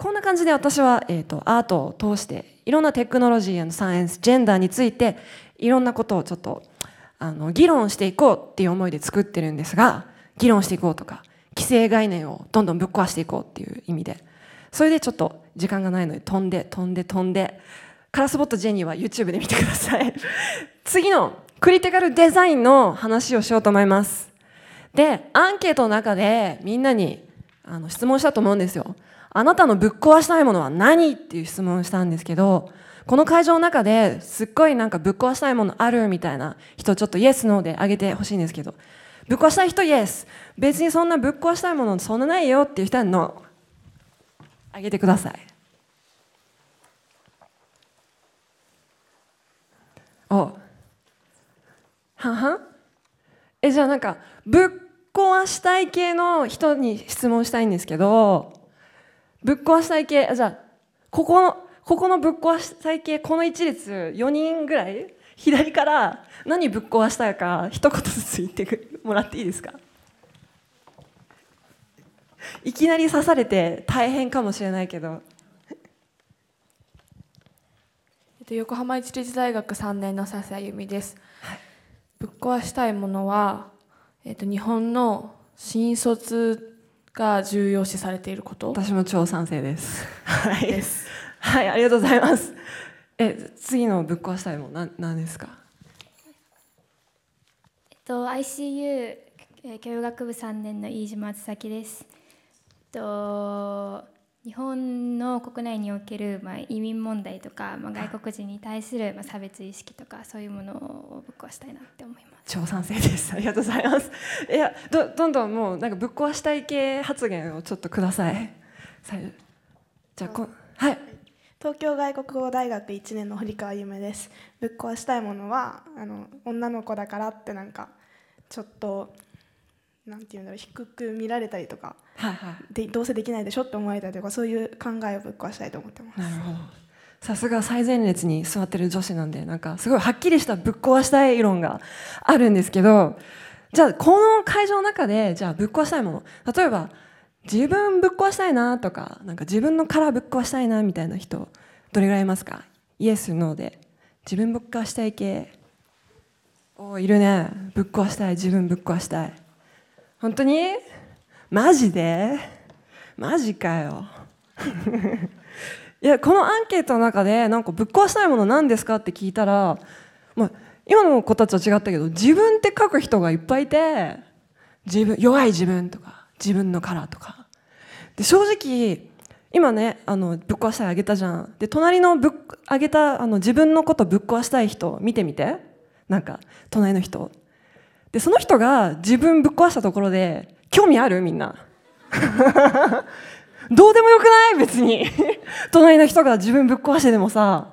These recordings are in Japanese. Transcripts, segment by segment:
こんな感じで私は、アートを通していろんなテクノロジーやサイエンス、ジェンダーについていろんなことをちょっと議論していこうっていう思いで作ってるんですが、議論していこうとか既成概念をどんどんぶっ壊していこうっていう意味で、それでちょっと時間がないので飛んでカラスボットジェニーは YouTube で見てください次のクリティカルデザインの話をしようと思います。で、アンケートの中でみんなに質問したと思うんですよ。あなたのぶっ壊したいものは何っていう質問をしたんですけど、この会場の中ですっごいなんかぶっ壊したいものあるみたいな人、ちょっとイエスノーであげてほしいんですけど、ぶっ壊したい人イエス、別にそんなぶっ壊したいものそんなないよっていう人はノー、あげてください。お、半々？じゃあなんかぶっ壊したい系の人に質問したいんですけど、ぶっ壊したい系、じゃあここのぶっ壊したい系、この一列4人ぐらい左から何ぶっ壊したいか一言ずつ言ってもらっていいですか？いきなり刺されて大変かもしれないけど、横浜市立大学3年の笹由美です、はい、ぶっ壊したいものは、日本の新卒が重要視されていること。私も超賛成ですです、はい、ありがとうございます。次のぶっ壊したいもの何ですか？ICU 教養学部3年の飯島敦咲です、日本の国内における、移民問題とか、外国人に対する、差別意識とかそういうものをぶっ壊したいなって思います。超賛成です、ありがとうございます。いや どんどんもうなんかぶっ壊したい系発言をちょっとください。じゃあはい、東京外国語大学1年の堀川ゆめです。ぶっ壊したいものは女の子だからってなんかちょっとなんていうんだろう、低く見られたりとか、はいはい、でどうせできないでしょって思われたりとか、そういう考えをぶっ壊したいと思ってます。なるほど、さすが最前列に座ってる女子なんで、なんかすごいはっきりしたぶっ壊したい論があるんですけど、じゃあこの会場の中でじゃあぶっ壊したいもの、例えば自分ぶっ壊したいなとか、なんか自分の殻ぶっ壊したいなみたいな人どれぐらいいますか？イエスノーで。自分ぶっ壊したい系、おいるね。ぶっ壊したい、自分ぶっ壊したい。本当に？マジで？マジかよいや、このアンケートの中でなんかぶっ壊したいもの何ですかって聞いたら、今の子たちは違ったけど、自分って書く人がいっぱいいて、弱い自分とか自分のカラーとかで、正直今ねぶっ壊したいあげたじゃん。で、隣のあげた自分のことぶっ壊したい人見てみて、なんか隣の人で、その人が自分ぶっ壊したところで興味ある？みんなどうでもよくない？別に隣の人が自分ぶっ壊してでもさ、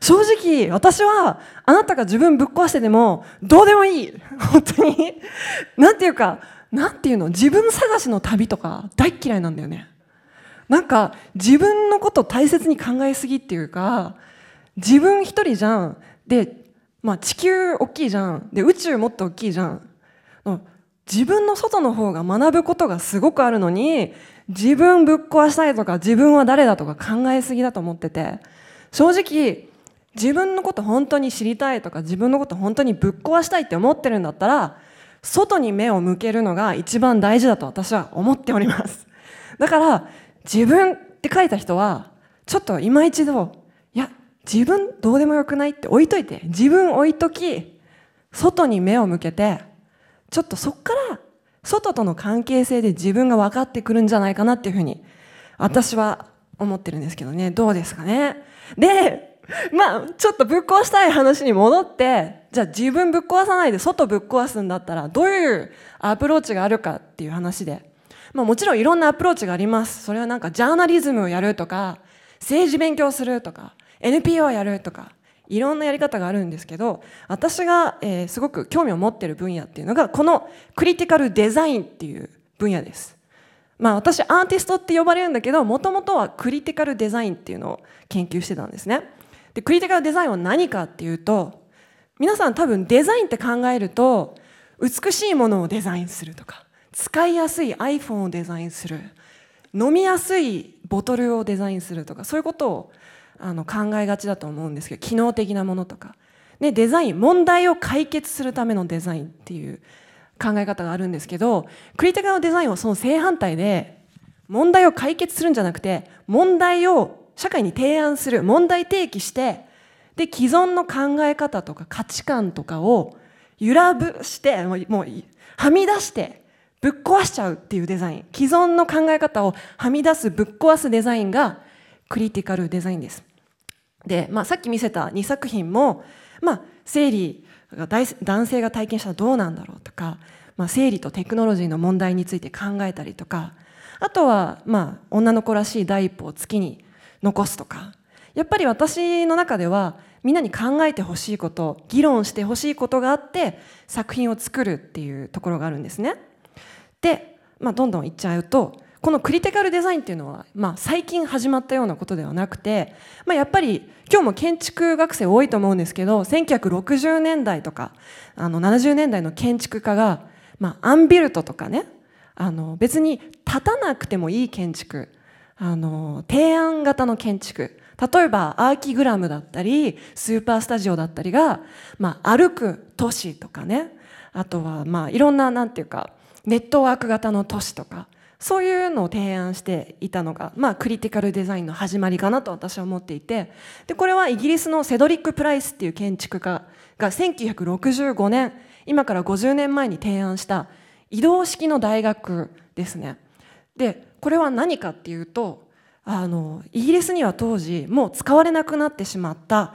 正直私はあなたが自分ぶっ壊してでもどうでもいい本当になんていうの、自分探しの旅とか大嫌いなんだよね。なんか自分のこと大切に考えすぎっていうか、自分一人じゃん。で地球大きいじゃん。で、宇宙もっと大きいじゃん。自分の外の方が学ぶことがすごくあるのに、自分ぶっ壊したいとか自分は誰だとか考えすぎだと思ってて、正直自分のこと本当に知りたいとか自分のこと本当にぶっ壊したいって思ってるんだったら、外に目を向けるのが一番大事だと私は思っております。だから自分って書いた人はちょっと今一度、自分どうでもよくないって置いといて、自分置いとき、外に目を向けて、ちょっとそっから外との関係性で自分が分かってくるんじゃないかなっていうふうに私は思ってるんですけどね。どうですかね。で、ちょっとぶっ壊したい話に戻って、じゃあ自分ぶっ壊さないで外ぶっ壊すんだったらどういうアプローチがあるかっていう話で、もちろんいろんなアプローチがあります。それはなんかジャーナリズムをやるとか、政治勉強するとか、NPO やるとか、いろんなやり方があるんですけど、私が、すごく興味を持っている分野っていうのがこのクリティカルデザインっていう分野です。私アーティストって呼ばれるんだけど、もともとはクリティカルデザインっていうのを研究してたんですね。で、クリティカルデザインは何かっていうと、皆さん多分デザインって考えると美しいものをデザインするとか、使いやすい iPhone をデザインする、飲みやすいボトルをデザインするとか、そういうことを考えがちだと思うんですけど、機能的なものとか、ね、デザイン、問題を解決するためのデザインっていう考え方があるんですけど、クリティカルデザインはその正反対で、問題を解決するんじゃなくて、問題を社会に提案する、問題提起して、で既存の考え方とか価値観とかを揺らぶして、もうはみ出してぶっ壊しちゃうっていうデザイン、既存の考え方をはみ出す、ぶっ壊すデザインがクリティカルデザインです。で、さっき見せた2作品も、生理が男性が体験したらどうなんだろうとか、生理とテクノロジーの問題について考えたりとか、あとは、女の子らしい第一歩を月に残すとか、やっぱり私の中ではみんなに考えてほしいこと、議論してほしいことがあって作品を作るっていうところがあるんですね。で、どんどんいっちゃうと、このクリティカルデザインっていうのは、最近始まったようなことではなくて、やっぱり今日も建築学生多いと思うんですけど、1960年代とか70年代の建築家が、アンビルトとかね、別に立たなくてもいい建築、提案型の建築、例えばアーキグラムだったりスーパースタジオだったりが、歩く都市とかね、あとは、いろんな、なんていうか、ネットワーク型の都市とか、そういうのを提案していたのが、クリティカルデザインの始まりかなと私は思っていて、でこれはイギリスのセドリック・プライスっていう建築家が1965年、今から50年前に提案した移動式の大学ですね。でこれは何かっていうと、イギリスには当時もう使われなくなってしまった、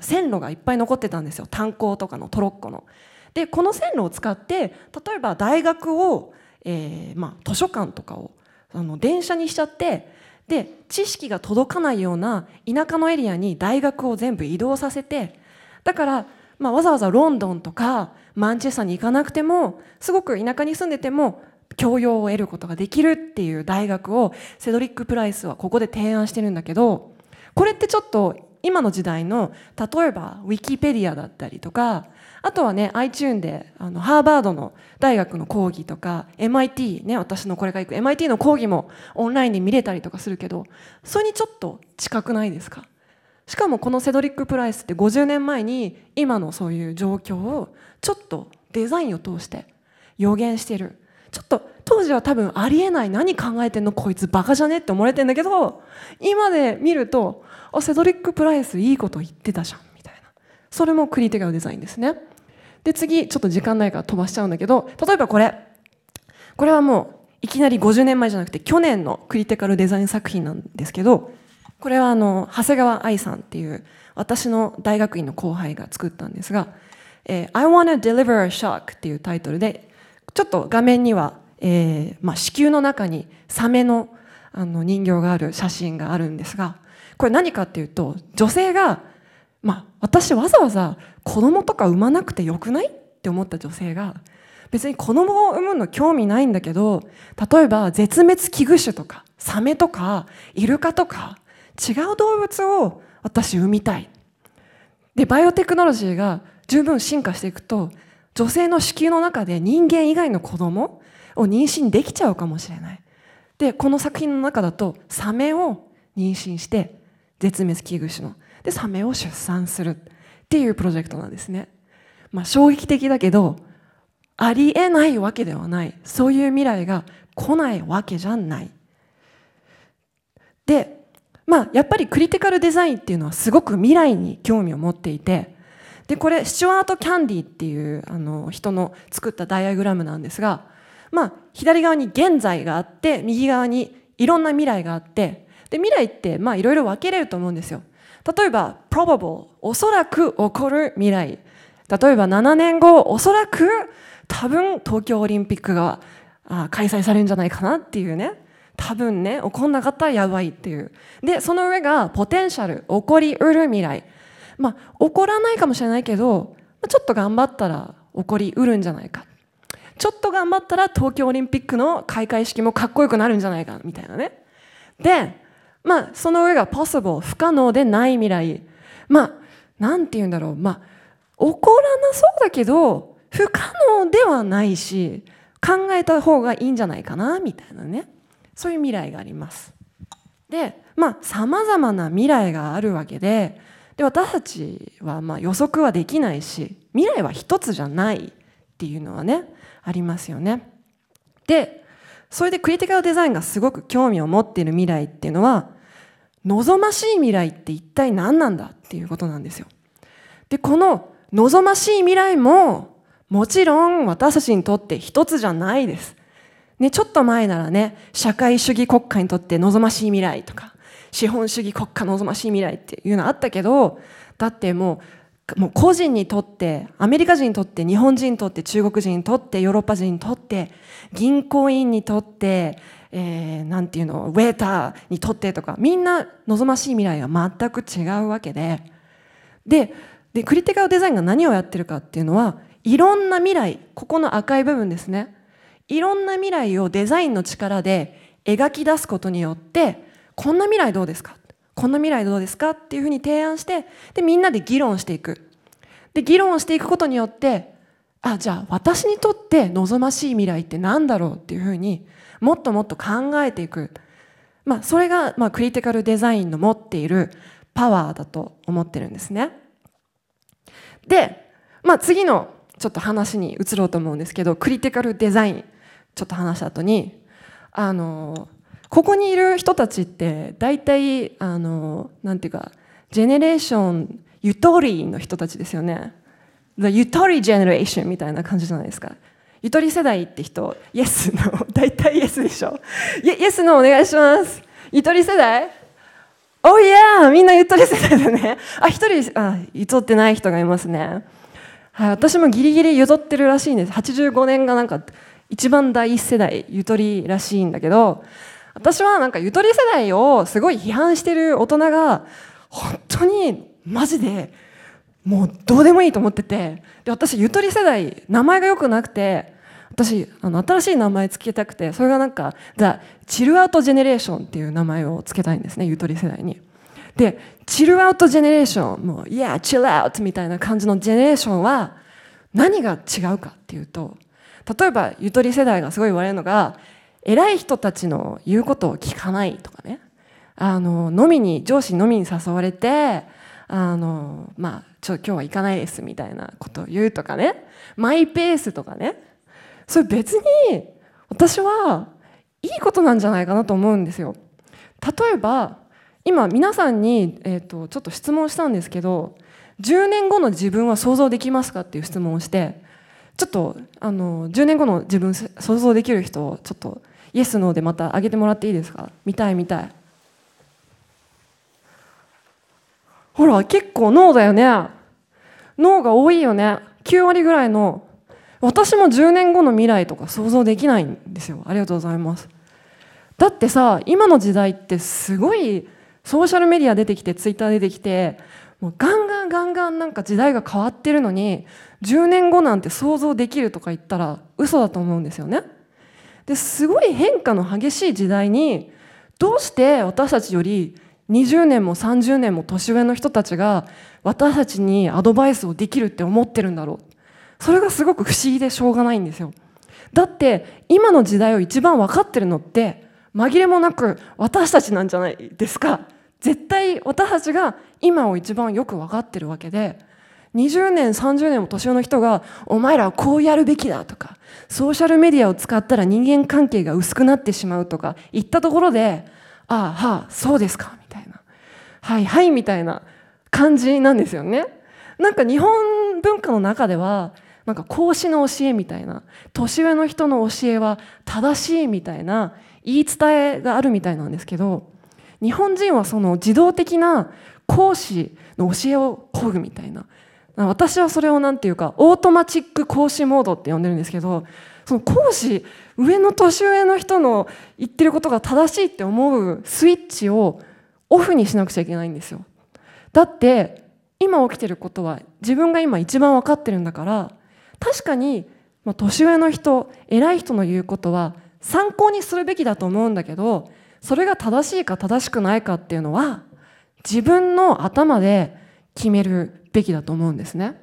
線路がいっぱい残ってたんですよ、炭鉱とかのトロッコの。でこの線路を使って、例えば大学を図書館とかを電車にしちゃって、で知識が届かないような田舎のエリアに大学を全部移動させて、だから、わざわざロンドンとかマンチェスターに行かなくても、すごく田舎に住んでても教養を得ることができるっていう大学をセドリック・プライスはここで提案してるんだけど、これってちょっと今の時代の、例えばウィキペディアだったりとか、あとはね iTunes でハーバードの大学の講義とか MIT ね、私のこれが行く MIT の講義もオンラインで見れたりとかするけど、それにちょっと近くないですか？しかもこのセドリック・プライスって50年前に今のそういう状況をちょっとデザインを通して予言してる。ちょっと当時は多分ありえない、何考えてんのこいつバカじゃねって思われてんだけど、今で見ると、あ、セドリック・プライスいいこと言ってたじゃんみたいな。それもクリティカルデザインですね。で次、ちょっと時間ないから飛ばしちゃうんだけど、例えばこれはもういきなり50年前じゃなくて去年のクリティカルデザイン作品なんですけど、これは長谷川愛さんっていう私の大学院の後輩が作ったんですが、I wanna deliver a shock っていうタイトルで、ちょっと画面には子宮の中にサメの人形がある写真があるんですが、これ何かっていうと、女性が、私わざわざ子供とか産まなくてよくないって思った女性が、別に子供を産むの興味ないんだけど、例えば絶滅危惧種とかサメとかイルカとか違う動物を私産みたい。でバイオテクノロジーが十分進化していくと、女性の子宮の中で人間以外の子供を妊娠できちゃうかもしれない。でこの作品の中だとサメを妊娠して、絶滅危惧種のでサメを出産するっていうプロジェクトなんですね。衝撃的だけど、ありえないわけではない。そういう未来が来ないわけじゃない。で、やっぱりクリティカルデザインっていうのはすごく未来に興味を持っていて、でこれスチュワート・キャンディっていう人の作ったダイアグラムなんですが、左側に現在があって、右側にいろんな未来があって、で未来っていろいろ分けれると思うんですよ。例えば probable、 おそらく起こる未来、例えば7年後おそらく多分東京オリンピックが開催されるんじゃないかなっていうね、多分ね、起こんなかったらやばいっていう。でその上がポテンシャル、起こりうる未来、起こらないかもしれないけど、ちょっと頑張ったら起こりうるんじゃないか、ちょっと頑張ったら東京オリンピックの開会式もかっこよくなるんじゃないかみたいなね。で、その上が possible、 不可能でない未来、なんて言うんだろう、起こらなそうだけど不可能ではないし、考えた方がいいんじゃないかなみたいなね、そういう未来があります。で、さまざまな未来があるわけで、私たちは予測はできないし、未来は一つじゃないっていうのはね、ありますよね。で、それでクリティカルデザインがすごく興味を持っている未来っていうのは、望ましい未来って一体何なんだっていうことなんですよ。で、この望ましい未来ももちろん私たちにとって一つじゃないです。ね、ちょっと前ならね、社会主義国家にとって望ましい未来とか、資本主義国家望ましい未来っていうのあったけど、だってもう個人にとって、アメリカ人にとって、日本人にとって、中国人にとって、ヨーロッパ人にとって、銀行員にとって、なんていうの、ウェーターにとってとか、みんな望ましい未来は全く違うわけで、でクリティカルデザインが何をやってるかっていうのは、いろんな未来、ここの赤い部分ですね、いろんな未来をデザインの力で描き出すことによって、こんな未来どうですか、こんな未来どうですかっていうふうに提案して、でみんなで議論していく。で議論していくことによって、あ、じゃあ私にとって望ましい未来って何だろうっていうふうにもっともっと考えていく、それがクリティカルデザインの持っているパワーだと思ってるんですね。で、次のちょっと話に移ろうと思うんですけど、クリティカルデザインちょっと話した後に、ここにいる人たちって大体なんていうか、ジェネレーションゆとりの人たちですよね。ゆとりジェネレーションみたいな感じじゃないですか。ゆとり世代って人、イエスの、大体イエスでしょ。イエスのお願いします。ゆとり世代？おいやー、みんなゆとり世代だね。あ、一人ゆとってない人がいますね。はい、私もギリギリゆとってるらしいんです。85年がなんか一番第一世代ゆとりらしいんだけど。私はなんかゆとり世代をすごい批判してる大人が本当にマジでもうどうでもいいと思ってて、で私ゆとり世代名前が良くなくて、私新しい名前つけたくて、それがなんか The Chill Out Generation っていう名前をつけたいんですね、ゆとり世代に。で Chill Out Generation、 もう Yeah Chill Out みたいな感じのジェネレーションは何が違うかっていうと、例えばゆとり世代がすごい言われるのが、偉い人たちの言うことを聞かないとかね、上司飲みに誘われて、今日は行かないですみたいなことを言うとかね、マイペースとかね、それ別に私はいいことなんじゃないかなと思うんですよ。例えば今皆さんに、ちょっと質問したんですけど、10年後の自分は想像できますかっていう質問をして、ちょっと10年後の自分想像できる人をちょっとイエスノーでまた上げてもらっていいですか。見たい。ほら、結構ノーだよね。ノーが多いよね。9割ぐらいの。私も10年後の未来とか想像できないんですよ。ありがとうございます。だってさ、今の時代ってすごいソーシャルメディア出てきて、ツイッター出てきて、もうガンガンなんか時代が変わってるのに、10年後なんて想像できるとか言ったら嘘だと思うんですよね。ですごい変化の激しい時代に、どうして私たちより20年も30年も年上の人たちが私たちにアドバイスをできるって思ってるんだろう。それがすごく不思議でしょうがないんですよ。だって今の時代を一番分かってるのって紛れもなく私たちなんじゃないですか。絶対私たちが今を一番よく分かってるわけで、20年30年も年上の人がお前らはこうやるべきだとか、ソーシャルメディアを使ったら人間関係が薄くなってしまうとか言ったところで、ああ、はあ、そうですかみたいな、はいはいみたいな感じなんですよね。なんか日本文化の中では、なんか孔子の教えみたいな、年上の人の教えは正しいみたいな言い伝えがあるみたいなんですけど、日本人はその自動的な孔子の教えをこぐみたいな、私はそれをなんていうか、オートマチック講師モードって呼んでるんですけど、その講師、上の年上の人の言ってることが正しいって思うスイッチをオフにしなくちゃいけないんですよ。だって今起きてることは自分が今一番分かってるんだから、確かに年上の人、偉い人の言うことは参考にするべきだと思うんだけど、それが正しいか正しくないかっていうのは自分の頭で決めるべきだと思うんですね。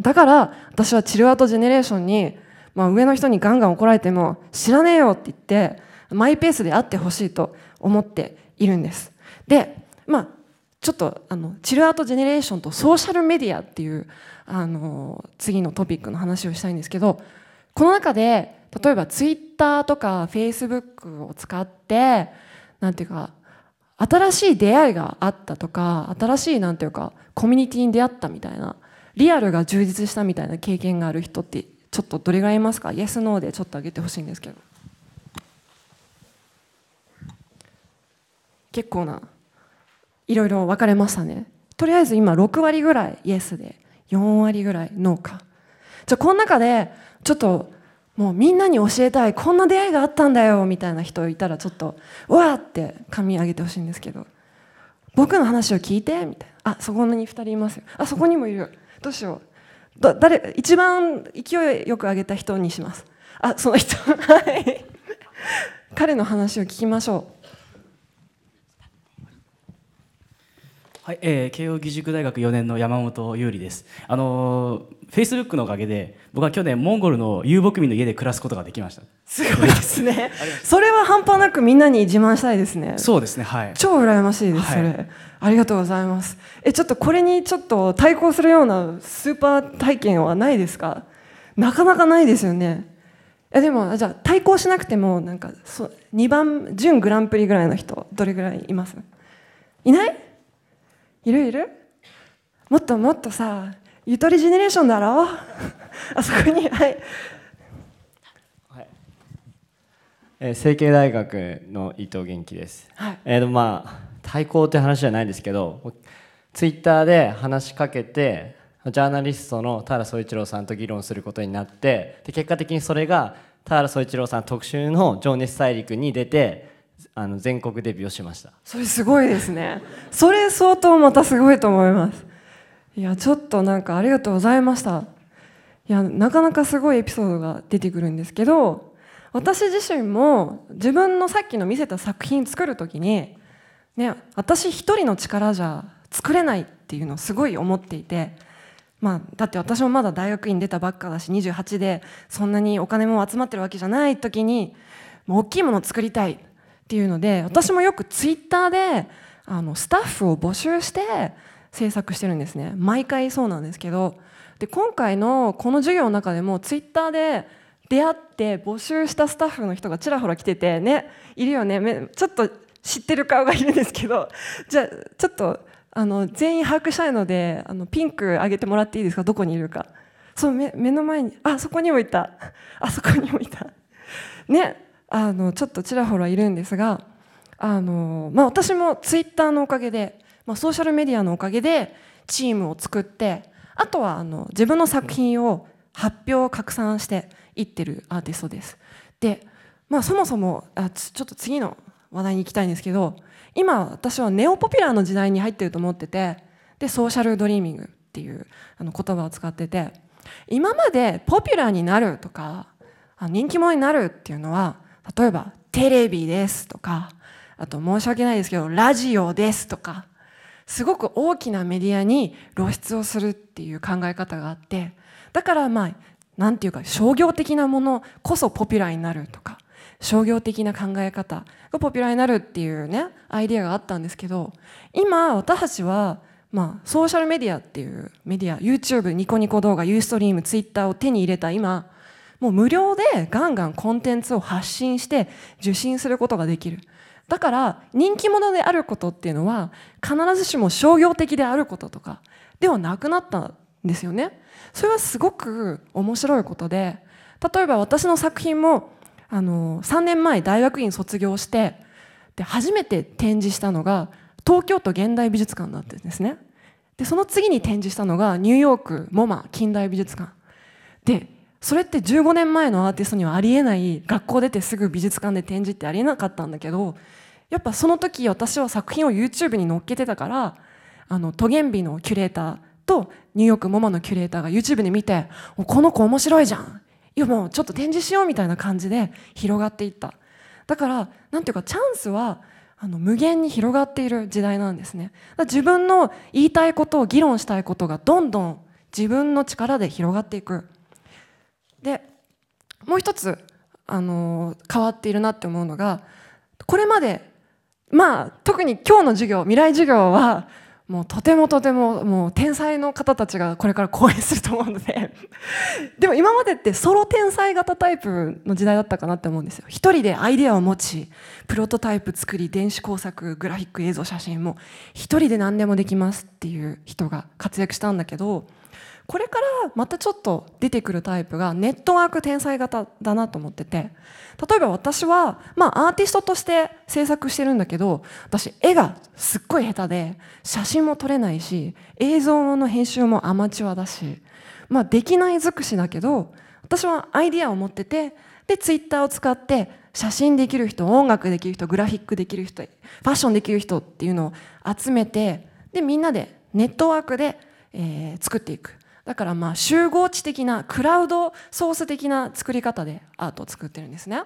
だから私はチルアートジェネレーションに、上の人にガンガン怒られても知らねえよって言って、マイペースであってほしいと思っているんです。で、まあちょっとチルアートジェネレーションとソーシャルメディアっていう次のトピックの話をしたいんですけど、この中で例えばツイッターとかフェイスブックを使ってなんていうか新しい出会いがあったとか、新しいなんていうかコミュニティに出会ったみたいな、リアルが充実したみたいな経験がある人ってちょっとどれぐらいいますか？イエスノーでちょっと上げてほしいんですけど。結構ないろいろ分かれましたね。とりあえず今6割ぐらいイエスで4割ぐらいノーか。じゃあこの中でちょっともうみんなに教えたい、こんな出会いがあったんだよみたいな人いたらちょっとわーって紙上げてほしいんですけど、僕の話を聞いてみたいな、あそこに2人いますよ、あそこにもいる、どうしよう、誰一番勢いよく上げた人にします、あその人彼の話を聞きましょう。はい、慶應義塾大学4年の山本優里です。Facebook のおかげで僕は去年モンゴルの遊牧民の家で暮らすことができました。すごいですねそれは半端なくみんなに自慢したいですね。そうですね、はい、超羨ましいです、はい、それありがとうございます。ちょっとこれにちょっと対抗するようなスーパー体験はないですか？なかなかないですよね。でもじゃあ対抗しなくてもなんか2番準グランプリぐらいの人どれぐらいいます？いない？いるいる？もっともっとさ、ゆとりジェネレーションだろあそこに、はい、はい、成蹊大学の伊藤元気です、はい。まあ対抗って話じゃないんですけど、ツイッターで話しかけてジャーナリストの田原総一郎さんと議論することになって、で結果的にそれが田原総一郎さん特集の情熱大陸に出て全国デビューをしました。それすごいですねそれ相当またすごいと思います。いやちょっとなんかありがとうございました。いやなかなかすごいエピソードが出てくるんですけど、私自身も自分のさっきの見せた作品作る時に、ね、私一人の力じゃ作れないっていうのをすごい思っていて、まあ、だって私もまだ大学院出たばっかだし28でそんなにお金も集まってるわけじゃない時にもう大きいものを作りたいっていうので、私もよくツイッターでスタッフを募集して制作してるんですね。毎回そうなんですけど、で今回のこの授業の中でもツイッターで出会って募集したスタッフの人がちらほら来ててね、いるよね、ちょっと知ってる顔がいるんですけど、じゃあちょっと全員把握したいのでピンクあげてもらっていいですか？どこにいるか。そう 目の前に、あそこにもいたあそこにもいたね、ちょっとちらほらいるんですが、まあ、私もツイッターのおかげで、まあ、ソーシャルメディアのおかげでチームを作って、あとは自分の作品を発表拡散していってるアーティストです。で、まあ、そもそもちょっと次の話題に行きたいんですけど、今私はネオポピュラーの時代に入ってると思ってて、でソーシャルドリーミングっていう言葉を使ってて、今までポピュラーになるとか人気者になるっていうのは、例えばテレビですとか、あと申し訳ないですけどラジオですとか、すごく大きなメディアに露出をするっていう考え方があって、だからまあなんていうか商業的なものこそポピュラーになるとか、商業的な考え方がポピュラーになるっていうねアイデアがあったんですけど、今私たちはまあソーシャルメディアっていうメディア、 YouTube、 ニコニコ動画、Ustream、Twitter を手に入れた今、もう無料でガンガンコンテンツを発信して受信することができる。だから人気者であることっていうのは必ずしも商業的であることとかではなくなったんですよね。それはすごく面白いことで、例えば私の作品も3年前大学院卒業して、で初めて展示したのが東京都現代美術館だったんですね。でその次に展示したのがニューヨークモマ近代美術館で、それって15年前のアーティストにはありえない、学校出てすぐ美術館で展示ってありえなかったんだけど、やっぱその時私は作品を YouTube に載っけてたから、トゲンビのキュレーターとニューヨークモマのキュレーターが YouTube で見て、この子面白いじゃん、いやもうちょっと展示しようみたいな感じで広がっていった。だからなんていうかチャンスは無限に広がっている時代なんですね。だから自分の言いたいことを、議論したいことがどんどん自分の力で広がっていく。でもう一つ変わっているなって思うのが、これまでまあ特に今日の授業、未来授業はもうとてももう天才の方たちがこれから講演すると思うのででも今までってソロ天才型タイプの時代だったかなって思うんですよ。一人でアイデアを持ち、プロトタイプ作り、電子工作、グラフィック、映像、写真も一人で何でもできますっていう人が活躍したんだけど、これからまたちょっと出てくるタイプがネットワーク天才型だなと思ってて、例えば私はまあアーティストとして制作してるんだけど、私絵がすっごい下手で写真も撮れないし映像の編集もアマチュアだし、まあできない尽くしだけど、私はアイディアを持ってて、でツイッターを使って写真できる人、音楽できる人、グラフィックできる人、ファッションできる人っていうのを集めて、でみんなでネットワークで作っていく。だからまあ集合知的なクラウドソース的な作り方でアートを作ってるんですね。